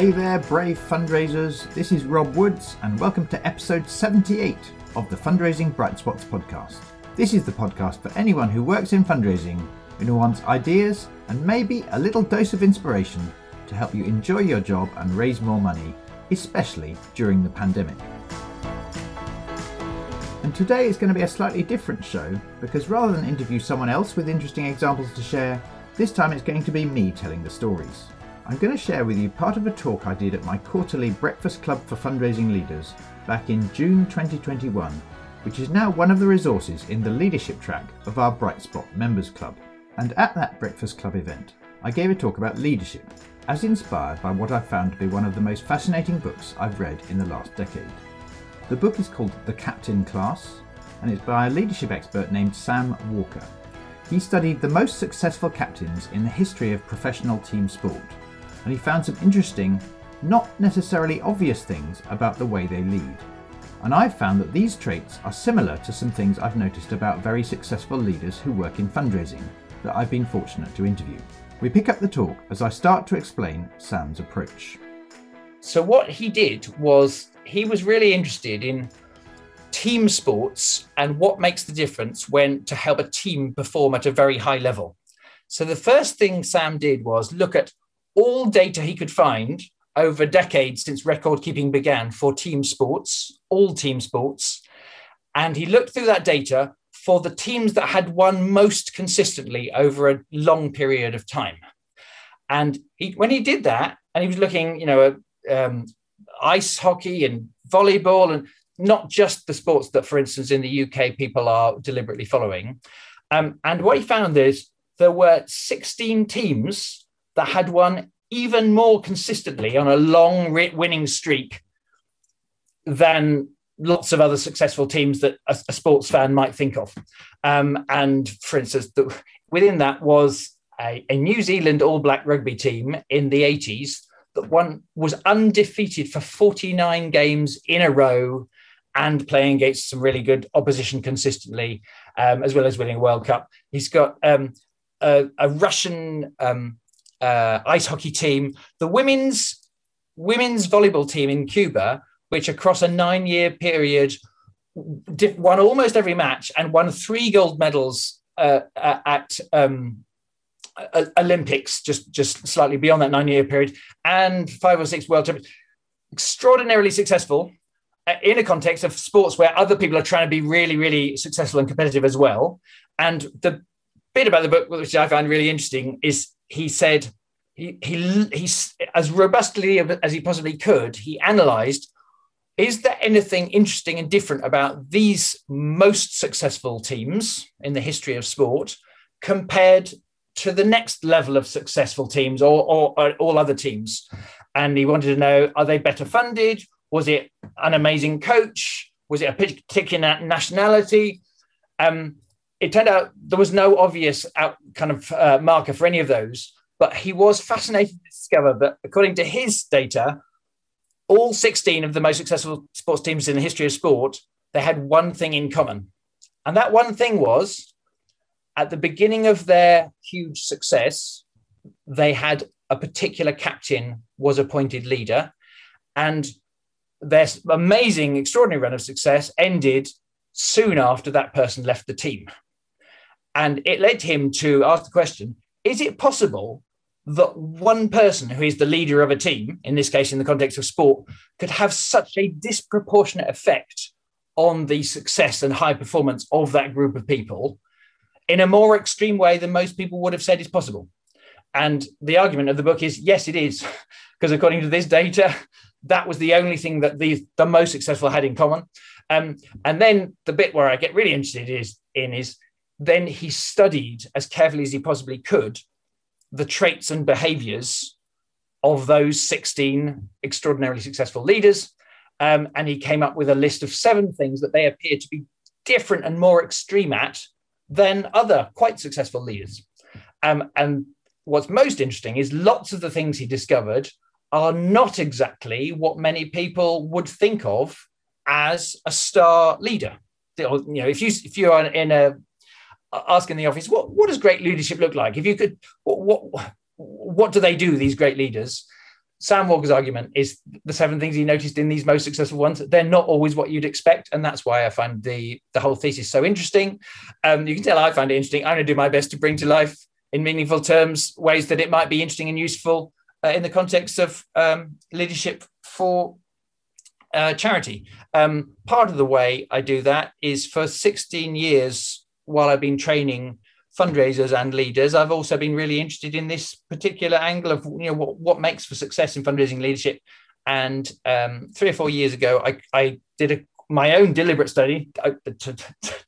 Hey there, brave fundraisers. This is Rob Woods and welcome to episode 78 of the Fundraising Bright Spots podcast. This is the podcast for anyone who works in fundraising and who wants ideas and maybe a little dose of inspiration to help you enjoy your job and raise more money, especially during the pandemic. And today is going to be a slightly different show because rather than interview someone else with interesting examples to share, this time it's going to be me telling the stories. I'm going to share with you part of a talk I did at my quarterly Breakfast Club for Fundraising Leaders back in June 2021, which is now one of the resources in the leadership track of our Brightspot Members Club. And at that Breakfast Club event, I gave a talk about leadership, as inspired by what I've found to be one of the most fascinating books I've read in the last decade. The book is called The Captain Class, and it's by a leadership expert named Sam Walker. He studied the most successful captains in the history of professional team sport, and he found some interesting, not necessarily obvious things about the way they lead. And I've found that these traits are similar to some things I've noticed about very successful leaders who work in fundraising that I've been fortunate to interview. We pick up the talk as I start to explain Sam's approach. So what he did was he was really interested in team sports and what makes the difference when to help a team perform at a very high level. So the first thing Sam did was look at all data he could find over decades since record keeping began for team sports, all team sports. And he looked through that data for the teams that had won most consistently over a long period of time. And when he did that, and he was looking, ice hockey and volleyball, and not just the sports that, for instance, in the UK, people are deliberately following. And what he found is there were 16 teams that had won even more consistently on a long winning streak than lots of other successful teams that a sports fan might think of. And for instance, within that was a New Zealand All Black rugby team in the 80s that was undefeated for 49 games in a row and playing against some really good opposition consistently, as well as winning a World Cup. He's got a Russian ice hockey team, the women's volleyball team in Cuba, which across a 9-year period won almost every match and won 3 gold medals at Olympics, just slightly beyond that 9-year period, and 5 or 6 World Cups. Extraordinarily successful in a context of sports where other people are trying to be really, really successful and competitive as well. And the bit about the book, which I found really interesting, is he said he as robustly as he possibly could, he analysed, is there anything interesting and different about these most successful teams in the history of sport compared to the next level of successful teams or all other teams? And he wanted to know, are they better funded? Was it an amazing coach? Was it a particular nationality? It turned out there was no obvious marker for any of those, but he was fascinated to discover that, according to his data, all 16 of the most successful sports teams in the history of sport, they had one thing in common. And that one thing was, at the beginning of their huge success, they had a particular captain was appointed leader, and their amazing, extraordinary run of success ended soon after that person left the team. And it led him to ask the question, is it possible that one person who is the leader of a team, in this case in the context of sport, could have such a disproportionate effect on the success and high performance of that group of people in a more extreme way than most people would have said is possible? And the argument of the book is, yes, it is, because according to this data, that was the only thing that the most successful had in common. And then the bit where I get really interested is then he studied as carefully as he possibly could the traits and behaviours of those 16 extraordinarily successful leaders. And he came up with a list of 7 things that they appear to be different and more extreme at than other quite successful leaders. And what's most interesting is lots of the things he discovered are not exactly what many people would think of as a star leader. If you are in a asking the office, what does great leadership look like? If you could, what do they do, these great leaders? Sam Walker's argument is the seven things he noticed in these most successful ones, they're not always what you'd expect. And that's why I find the whole thesis so interesting. You can tell I find it interesting. I'm going to do my best to bring to life in meaningful terms ways that it might be interesting and useful in the context of leadership for charity. Part of the way I do that is for 16 years while I've been training fundraisers and leaders, I've also been really interested in this particular angle of, you know, what makes for success in fundraising leadership. And 3 or 4 years ago, I did my own deliberate study,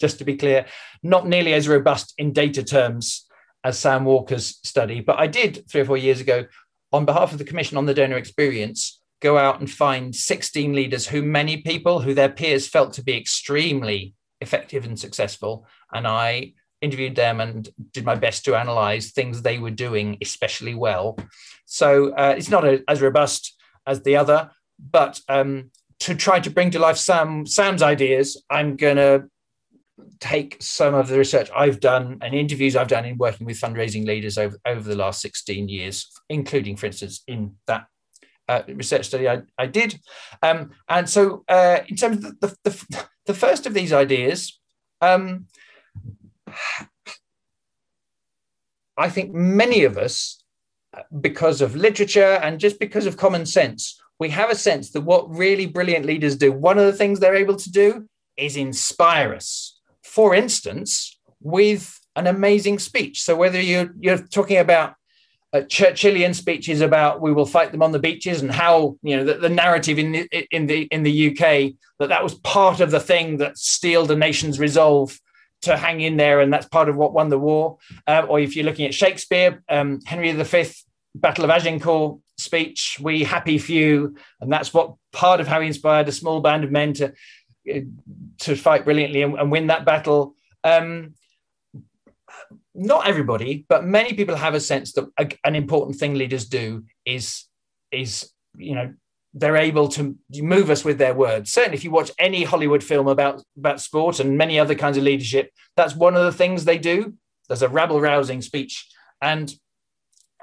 just to be clear, not nearly as robust in data terms as Sam Walker's study, but I did 3 or 4 years ago, on behalf of the Commission on the Donor Experience, go out and find 16 leaders who their peers felt to be extremely effective and successful. And I interviewed them and did my best to analyze things they were doing especially well. So it's not as robust as the other, but to try to bring to life Sam's ideas, I'm going to take some of the research I've done and interviews I've done in working with fundraising leaders over the last 16 years, including, for instance, in that research study I did. And so in terms of the first of these ideas, I think many of us, because of literature and just because of common sense, we have a sense that what really brilliant leaders do, one of the things they're able to do is inspire us, for instance, with an amazing speech. So whether you're talking about Churchillian speeches about we will fight them on the beaches and how, you know, the narrative in the UK that was part of the thing that steeled a nation's resolve to hang in there, and that's part of what won the war. Or if you're looking at Shakespeare, Henry V, Battle of Agincourt speech, "We happy few," and that's what part of how he inspired a small band of men to fight brilliantly and win that battle. Not everybody, but many people have a sense that an important thing leaders do is, you know, they're able to move us with their words. Certainly, if you watch any Hollywood film about sport and many other kinds of leadership, that's one of the things they do. There's a rabble-rousing speech. And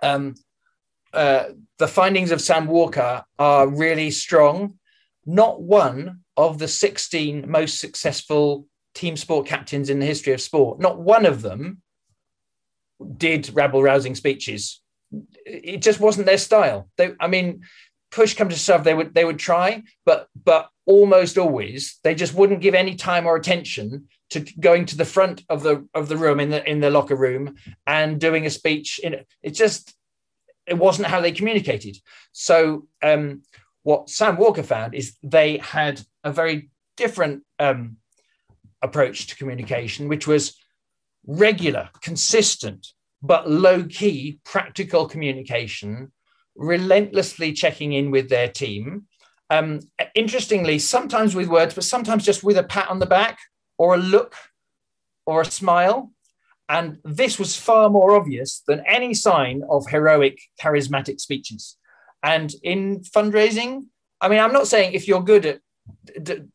the findings of Sam Walker are really strong. Not one of the 16 most successful team sport captains in the history of sport, not one of them did rabble-rousing speeches. It just wasn't their style. Push come to shove, they would try, but almost always they just wouldn't give any time or attention to going to the front of the room in the locker room and doing a speech. It wasn't how they communicated. So what Sam Walker found is they had a very different approach to communication, which was regular, consistent, but low-key, practical communication, relentlessly checking in with their team. Interestingly, sometimes with words, but sometimes just with a pat on the back or a look or a smile. And this was far more obvious than any sign of heroic, charismatic speeches. And in fundraising, I'm not saying if you're good at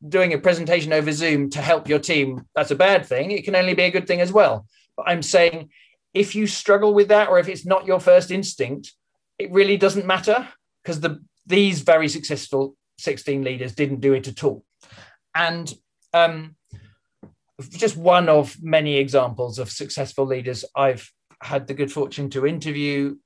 doing a presentation over Zoom to help your team, that's a bad thing. It can only be a good thing as well. But I'm saying if you struggle with that, or if it's not your first instinct, it really doesn't matter, because these very successful 16 leaders didn't do it at all. And just one of many examples of successful leaders I've had the good fortune to interview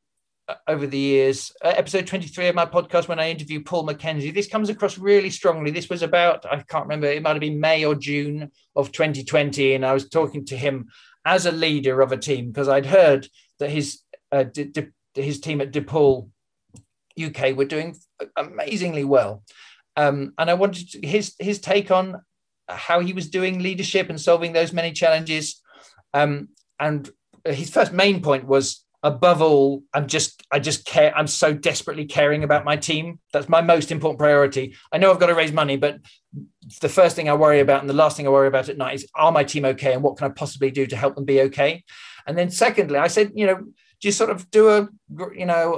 over the years. Episode 23 of my podcast, when I interviewed Paul McKenzie, this comes across really strongly. This was about, I can't remember, it might have been May or June of 2020. And I was talking to him as a leader of a team, because I'd heard that his team at DePaul UK were doing amazingly well. And I wanted his take on how he was doing leadership and solving those many challenges. And his first main point was, above all, I just care. I'm so desperately caring about my team. That's my most important priority. I know I've got to raise money, but the first thing I worry about and the last thing I worry about at night is, are my team okay? And what can I possibly do to help them be okay? And then secondly, I said, do you sort of do a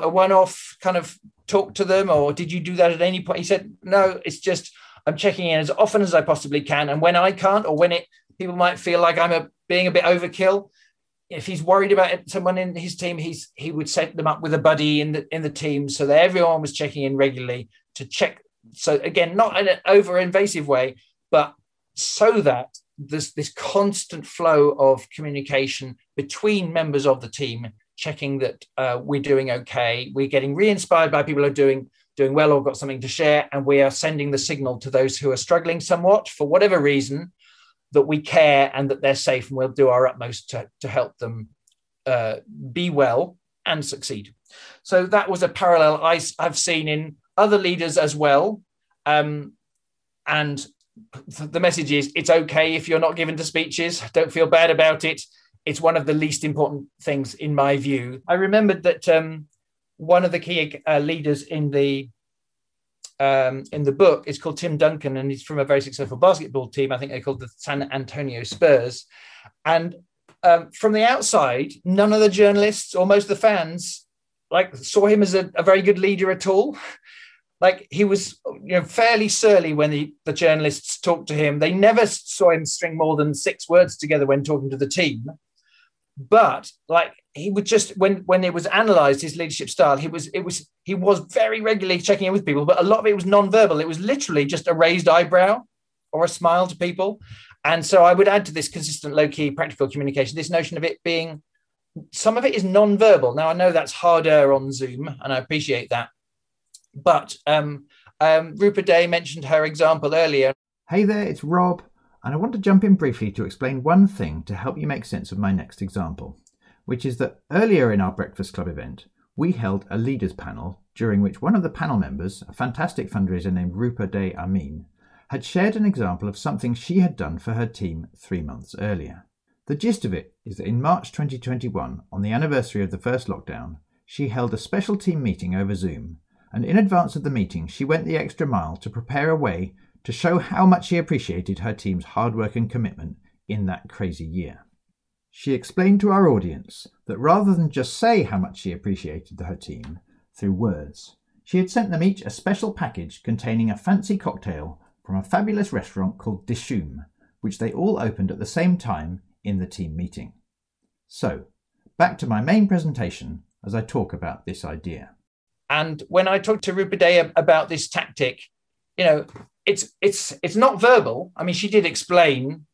one-off kind of talk to them, or did you do that at any point? He said, no, it's just I'm checking in as often as I possibly can. And when I can't, or when people might feel like I'm being a bit overkill, if he's worried about someone in his team, he would set them up with a buddy in the team so that everyone was checking in regularly to check. So again, not in an over-invasive way, but so that this constant flow of communication between members of the team, checking that we're doing okay, we're getting re-inspired by people who are doing well or got something to share, and we are sending the signal to those who are struggling somewhat for whatever reason that we care and that they're safe, and we'll do our utmost to help them be well and succeed. So that was a parallel I've seen in other leaders as well. And the message is, it's okay if you're not given to speeches. Don't feel bad about it. It's one of the least important things in my view. I remembered that one of the key leaders in the book is called Tim Duncan, and he's from a very successful basketball team. I think they're called the San Antonio Spurs. And from the outside, none of the journalists or most of the fans saw him as a very good leader at all. He was, fairly surly when the journalists talked to him. They never saw him string more than 6 words together when talking to the team. But he would just, when it was analysed, his leadership style, he was very regularly checking in with people, but a lot of it was non-verbal. It was literally just a raised eyebrow or a smile to people. And so I would add to this consistent low-key practical communication, this notion of it being, some of it is non-verbal. Now, I know that's harder on Zoom, and I appreciate that. But Rupa Day mentioned her example earlier. Hey there, it's Rob. And I want to jump in briefly to explain one thing to help you make sense of my next example, which is that earlier in our Breakfast Club event, we held a leaders panel during which one of the panel members, a fantastic fundraiser named Rupa De Amin, had shared an example of something she had done for her team 3 months earlier. The gist of it is that in March 2021, on the anniversary of the first lockdown, she held a special team meeting over Zoom, and in advance of the meeting, she went the extra mile to prepare a way to show how much she appreciated her team's hard work and commitment in that crazy year. She explained to our audience that rather than just say how much she appreciated her team through words, she had sent them each a special package containing a fancy cocktail from a fabulous restaurant called Dishoom, which they all opened at the same time in the team meeting. So, back to my main presentation as I talk about this idea. And when I talked to Rupa Day about this tactic, it's not verbal. I mean, she did explain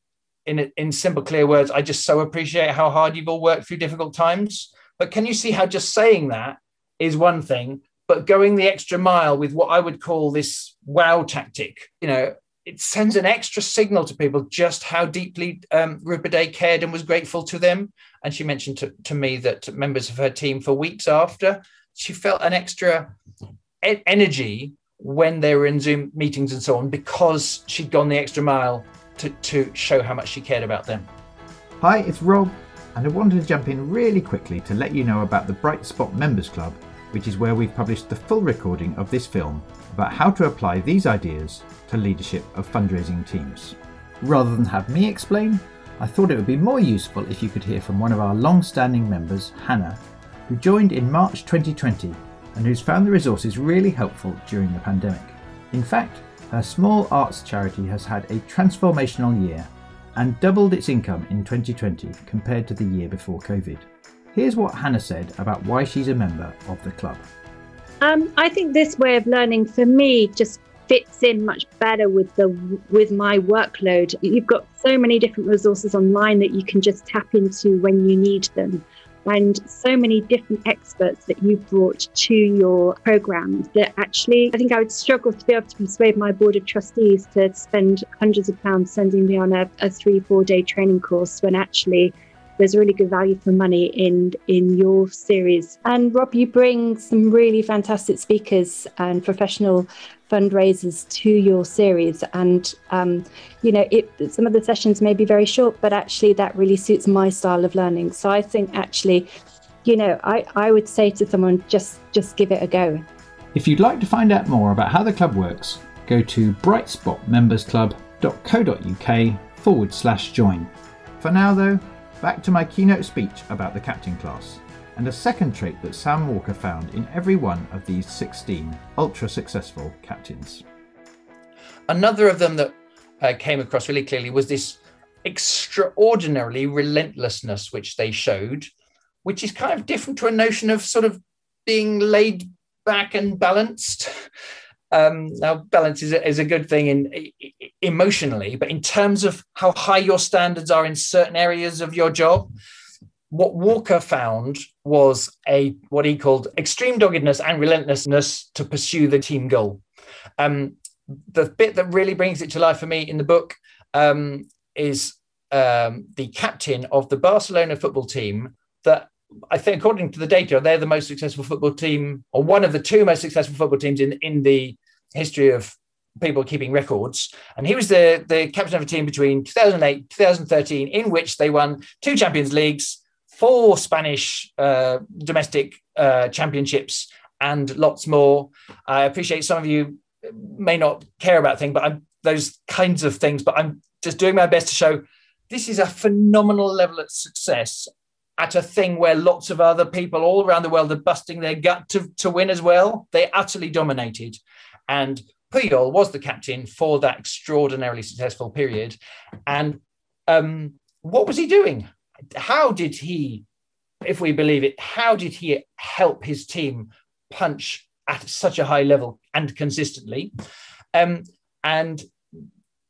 in simple, clear words, I just so appreciate how hard you've all worked through difficult times. But can you see how just saying that is one thing, but going the extra mile with what I would call this wow tactic, it sends an extra signal to people just how deeply Rupa Day cared and was grateful to them. And she mentioned to me that members of her team for weeks after, she felt an extra energy when they were in Zoom meetings and so on, because she'd gone the extra mile to show how much she cared about them. Hi, it's Rob, and I wanted to jump in really quickly to let you know about the Brightspot Members Club, which is where we've published the full recording of this film about how to apply these ideas to leadership of fundraising teams. Rather than have me explain, I thought it would be more useful if you could hear from one of our long-standing members, Hannah, who joined in March 2020 and who's found the resources really helpful during the pandemic. In fact, her small arts charity has had a transformational year and doubled its income in 2020 compared to the year before COVID. Here's what Hannah said about why she's a member of the club. I think this way of learning for me just fits in much better with my workload. You've got so many different resources online that you can just tap into when you need them, and so many different experts that you've brought to your programme that actually, I think I would struggle to be able to persuade my board of trustees to spend hundreds of pounds sending me on a 3-4 day training course when actually there's really good value for money in your series. And Rob, you bring some really fantastic speakers and professional fundraisers to your series, and some of the sessions may be very short, but actually that really suits my style of learning. So I think actually, I would say to someone, just give it a go. If you'd like to find out more about how the club works, go to brightspotmembersclub.co.uk/join. For now though, back to my keynote speech about the Captain Class, and a second trait that Sam Walker found in every one of these 16 ultra-successful captains. Another of them that came across really clearly was this extraordinarily relentlessness which they showed, which is kind of different to a notion of sort of being laid back and balanced. Now, balance is a good thing emotionally, but in terms of how high your standards are in certain areas of your job, what Walker found was what he called extreme doggedness and relentlessness to pursue the team goal. The bit that really brings it to life for me in the book is the captain of the Barcelona football team that, I think, according to the data, they're the most successful football team, or one of the two most successful football teams in the history of people keeping records. And he was the captain of a team between 2008 and 2013, in which they won 2 Champions Leagues, 4 Spanish domestic championships, and lots more. I appreciate some of you may not care about things, but those kinds of things, but I'm just doing my best to show this is a phenomenal level of success at a thing where lots of other people all around the world are busting their gut to win as well. They utterly dominated. And Puyol was the captain for that extraordinarily successful period. And what was he doing? How did he, if we believe it, how did he help his team punch at such a high level and consistently? And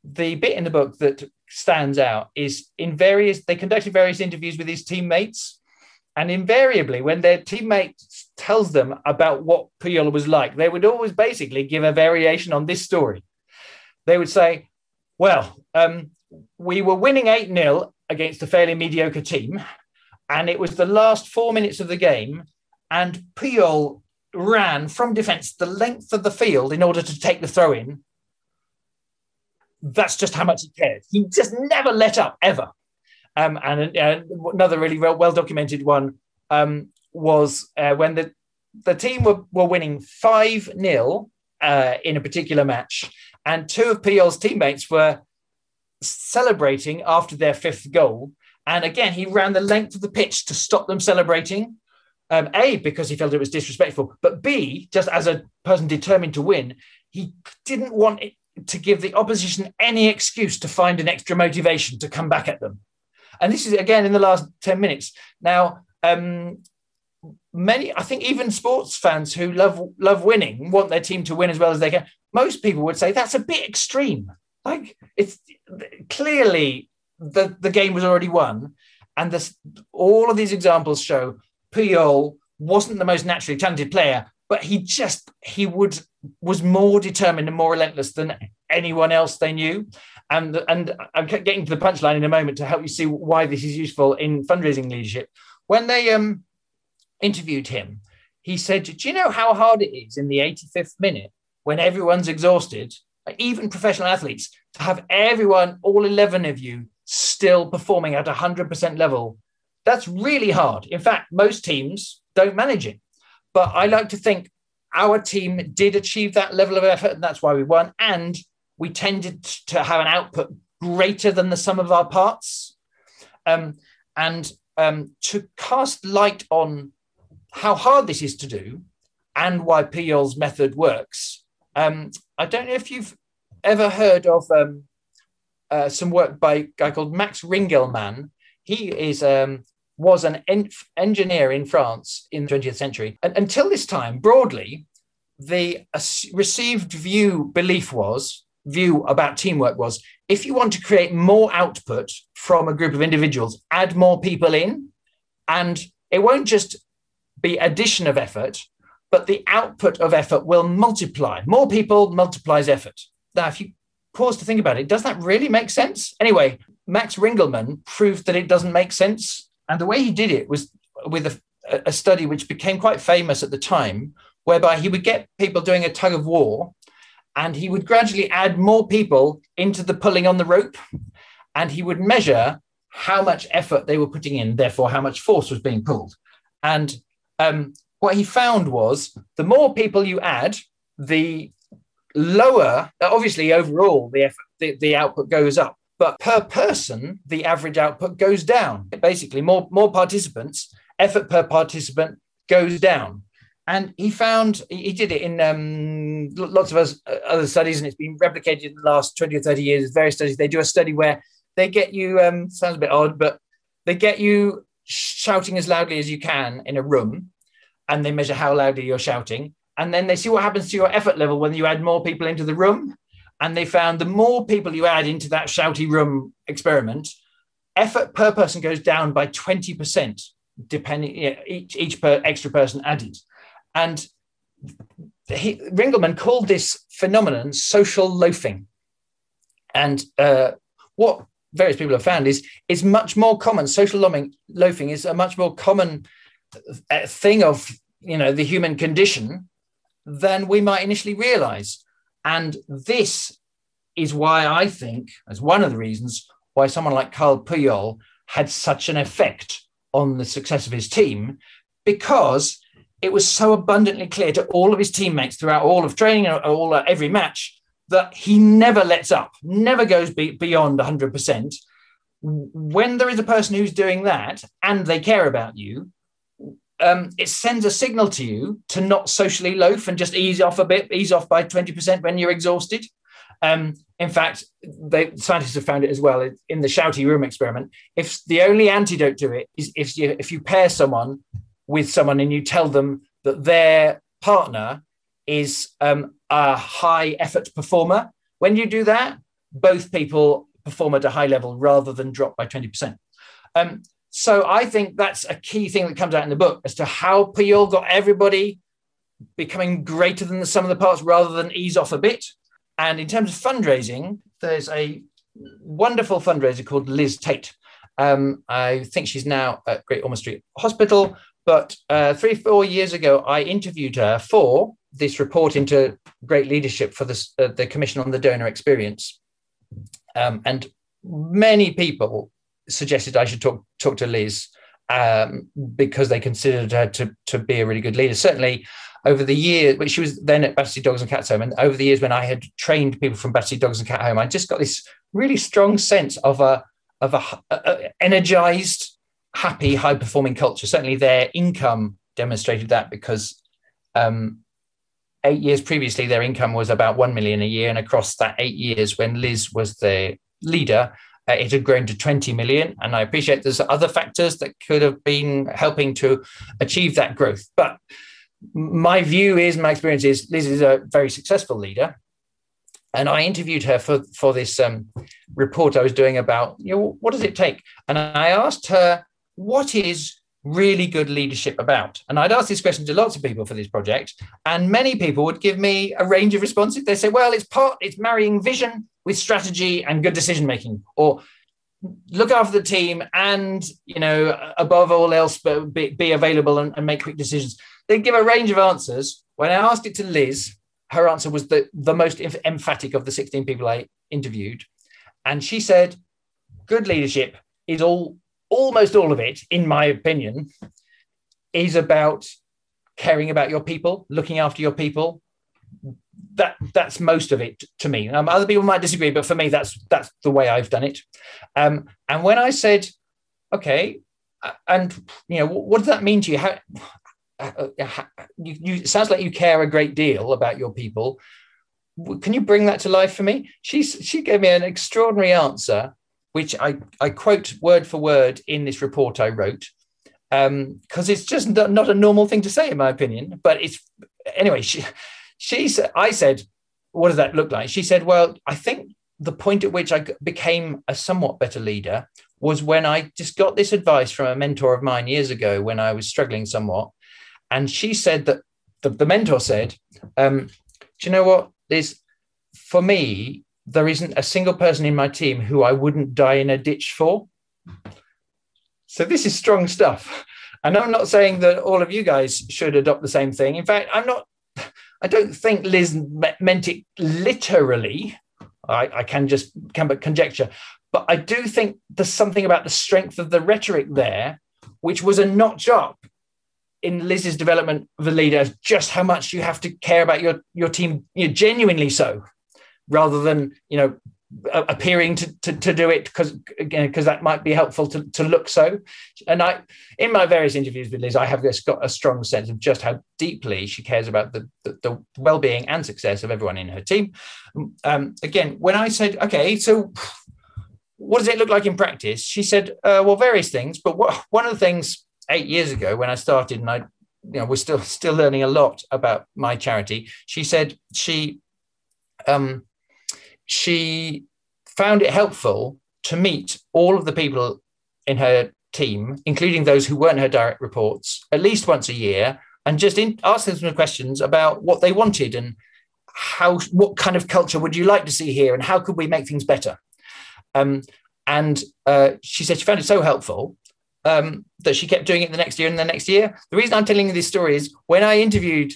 the bit in the book that stands out is they conducted various interviews with his teammates, and invariably when their teammate tells them about what Puyol was like, they would always basically give a variation on this story. They would say, we were winning 8-0 against a fairly mediocre team, and it was the last 4 minutes of the game, and Puyol ran from defence the length of the field in order to take the throw-in. That's just how much he cared. He just never let up, ever. And another really well-documented one was when the team were winning 5-0 in a particular match, and 2 of Puyol's teammates were celebrating after their 5th goal. And again, he ran the length of the pitch to stop them celebrating, A, because he felt it was disrespectful, but B, just as a person determined to win, he didn't want it to give the opposition any excuse to find an extra motivation to come back at them. And this is, again, in the last 10 minutes. Now, many, I think even sports fans who love winning, want their team to win as well as they can, most people would say that's a bit extreme. Like, it's clearly the game was already won. And all of these examples show Puyol wasn't the most naturally talented player, but he was more determined and more relentless than anyone else they knew. And I'm getting to the punchline in a moment to help you see why this is useful in fundraising leadership. When they interviewed him, he said, "Do you know how hard it is in the 85th minute when everyone's exhausted, even professional athletes, to have everyone, all 11 of you, still performing at 100% level? That's really hard. In fact, most teams don't manage it. But I like to think our team did achieve that level of effort, and that's why we won. And we tended to have an output greater than the sum of our parts." And to cast light on how hard this is to do and why Puyol's method works, I don't know if you've ever heard of some work by a guy called Max Ringelmann. He was an engineer in France in the 20th century. And until this time, broadly, the received view about teamwork was, if you want to create more output from a group of individuals, add more people in, and it won't just be addition of effort, but the output of effort will multiply. More people multiplies effort. Now, if you pause to think about it, does that really make sense? Anyway, Max Ringelmann proved that it doesn't make sense. And the way he did it was with a study which became quite famous at the time, whereby he would get people doing a tug of war, and he would gradually add more people into the pulling on the rope, and he would measure how much effort they were putting in, therefore how much force was being pulled. And what he found was the more people you add, the lower, obviously overall the effort, the output goes up. But per person, the average output goes down. Basically, more participants, effort per participant goes down. And he found, he did it in lots of other studies, and it's been replicated in the last 20 or 30 years, various studies. They do a study where they get you, sounds a bit odd, but they get you shouting as loudly as you can in a room, and they measure how loudly you're shouting. And then they see what happens to your effort level when you add more people into the room. And they found the more people you add into that shouty room experiment, effort per person goes down by 20%, depending, each extra person added. And Ringelmann called this phenomenon social loafing. And what various people have found is it's much more common. Social loafing is a much more common thing of, you know, the human condition than we might initially realize. And this is why I think, as one of the reasons, why someone like Carles Puyol had such an effect on the success of his team, because it was so abundantly clear to all of his teammates throughout all of training, every match, that he never lets up, never goes beyond 100%. When there is a person who's doing that and they care about you, it sends a signal to you to not socially loaf and just ease off a bit, ease off by 20% when you're exhausted. In fact, scientists have found it as well in the shouty room experiment. If the only antidote to it is if you pair someone with someone and you tell them that their partner is a high effort performer, when you do that, both people perform at a high level rather than drop by 20%. So I think that's a key thing that comes out in the book as to how Puyol got everybody becoming greater than the sum of the parts rather than ease off a bit. And in terms of fundraising, there's a wonderful fundraiser called Liz Tate. I think she's now at Great Ormond Street Hospital, but 3-4 years ago, I interviewed her for this report into great leadership for the Commission on the Donor Experience. And many people suggested I should talk to Liz because they considered her to be a really good leader. Certainly over the years, but she was then at Battersea Dogs and Cats Home. And over the years when I had trained people from Battersea Dogs and Cats Home, I just got this really strong sense of an energized, happy, high-performing culture. Certainly their income demonstrated that because 8 years previously, their income was about $1 million a year. And across that 8 years, when Liz was the leader, it had grown to 20 million. And I appreciate there's other factors that could have been helping to achieve that growth. But my view is, my experience is, Liz is a very successful leader. And I interviewed her for this report I was doing about, you know, what does it take? And I asked her, what is really good leadership about? And I'd asked this question to lots of people for this project, and many people would give me a range of responses. They say, well, it's marrying vision with strategy and good decision-making, or look after the team and, you know, above all else, but be available and make quick decisions. They give a range of answers. When I asked it to Liz, her answer was the most emphatic of the 16 people I interviewed. And she said, good leadership is almost all of it, in my opinion, is about caring about your people, looking after your people. That's most of it to me. Other people might disagree, but for me, that's the way I've done it. And when I said, okay, and you know, what does that mean to you? How it sounds like you care a great deal about your people. Can you bring that to life for me? She gave me an extraordinary answer, which I quote word for word in this report I wrote, because it's just not a normal thing to say, in my opinion. But it's anyway, I said, what does that look like? She said, well, I think the point at which I became a somewhat better leader was when I just got this advice from a mentor of mine years ago when I was struggling somewhat. And she said that the mentor said, do you know what, Liz, for me, there isn't a single person in my team who I wouldn't die in a ditch for. So this is strong stuff. And I'm not saying that all of you guys should adopt the same thing. In fact, I don't think Liz meant it literally. I can but conjecture. But I do think there's something about the strength of the rhetoric there, which was a notch up in Liz's development of a leader, just how much you have to care about your team, you know, genuinely so, rather than, you know, appearing to do it because that might be helpful to look so. And I, in my various interviews with Liz, I have just got a strong sense of just how deeply she cares about the well-being and success of everyone in her team. Again, when I said, okay, so what does it look like in practice? She said, well, various things. But one of the things 8 years ago when I started, and I, you know, we're still learning a lot about my charity. She said she found it helpful to meet all of the people in her team, including those who weren't her direct reports, at least once a year, and just ask them some questions about what they wanted and what kind of culture would you like to see here, and how could we make things better. And she said she found it so helpful that she kept doing it the next year and the next year. The reason I'm telling you this story is when I interviewed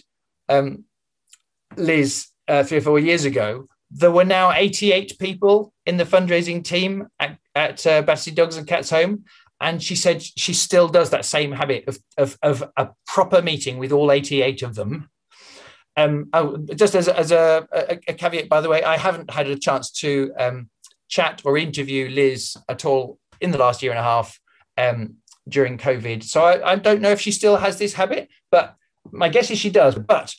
Liz 3 or 4 years ago, there were now 88 people in the fundraising team at Battersea Dogs and Cats Home. And she said she still does that same habit of a proper meeting with all 88 of them. Just as a caveat, by the way, I haven't had a chance to chat or interview Liz at all in the last year and a half during COVID. So I don't know if she still has this habit, but my guess is she does. But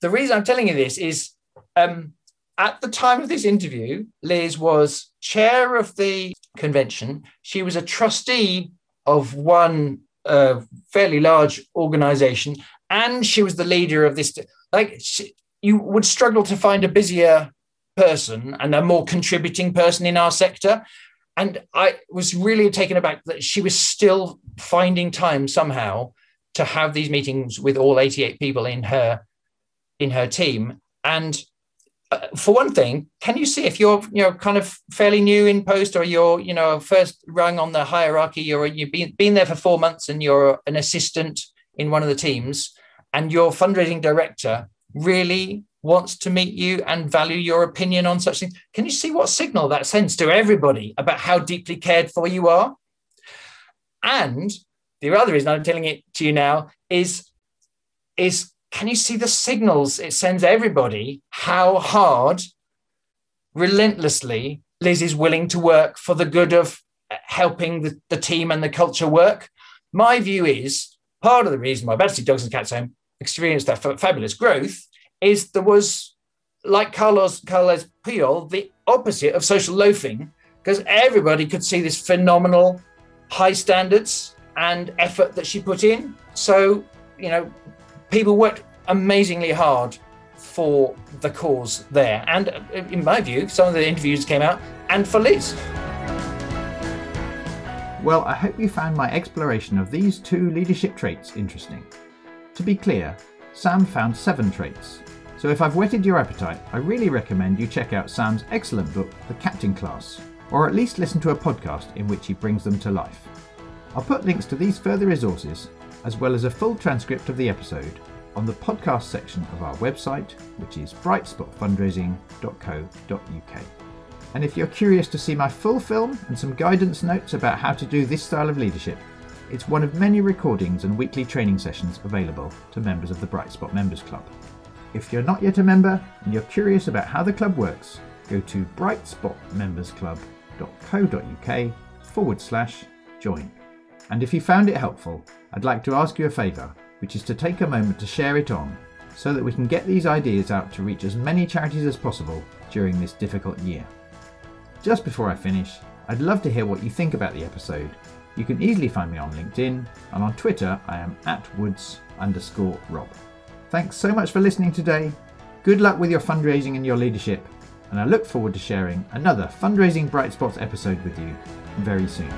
the reason I'm telling you this is at the time of this interview, Liz was chair of the convention. She was a trustee of one fairly large organization, and she was the leader of this. You would struggle to find a busier person and a more contributing person in our sector. And I was really taken aback that she was still finding time somehow to have these meetings with all 88 people in her team. And for one thing, can you see if you're, you know, kind of fairly new in post, or you're, you know, first rung on the hierarchy, or you've been there for 4 months and you're an assistant in one of the teams, and your fundraising director really wants to meet you and value your opinion on such things? Can you see what signal that sends to everybody about how deeply cared for you are? And the other reason I'm telling it to you now is can you see the signals it sends everybody how hard, relentlessly, Liz is willing to work for the good of helping the team and the culture work? My view is part of the reason why Battersea Dogs and Cats Home experienced that fabulous growth is there was, like Carles Puyol, the opposite of social loafing, because everybody could see this phenomenal high standards and effort that she put in. So, you know, people worked amazingly hard for the cause there. And in my view, some of the interviews came out, and for Liz. Well, I hope you found my exploration of these two leadership traits interesting. To be clear, Sam found 7 traits. So if I've whetted your appetite, I really recommend you check out Sam's excellent book, The Captain Class, or at least listen to a podcast in which he brings them to life. I'll put links to these further resources, as well as a full transcript of the episode, on the podcast section of our website, which is brightspotfundraising.co.uk. And if you're curious to see my full film and some guidance notes about how to do this style of leadership, it's one of many recordings and weekly training sessions available to members of the Brightspot Members Club. If you're not yet a member and you're curious about how the club works, go to brightspotmembersclub.co.uk/join. And if you found it helpful, I'd like to ask you a favour, which is to take a moment to share it on, so that we can get these ideas out to reach as many charities as possible during this difficult year. Just before I finish, I'd love to hear what you think about the episode. You can easily find me on LinkedIn, and on Twitter I am @woods_Rob. Thanks so much for listening today. Good luck with your fundraising and your leadership, and I look forward to sharing another Fundraising Bright Spots episode with you very soon.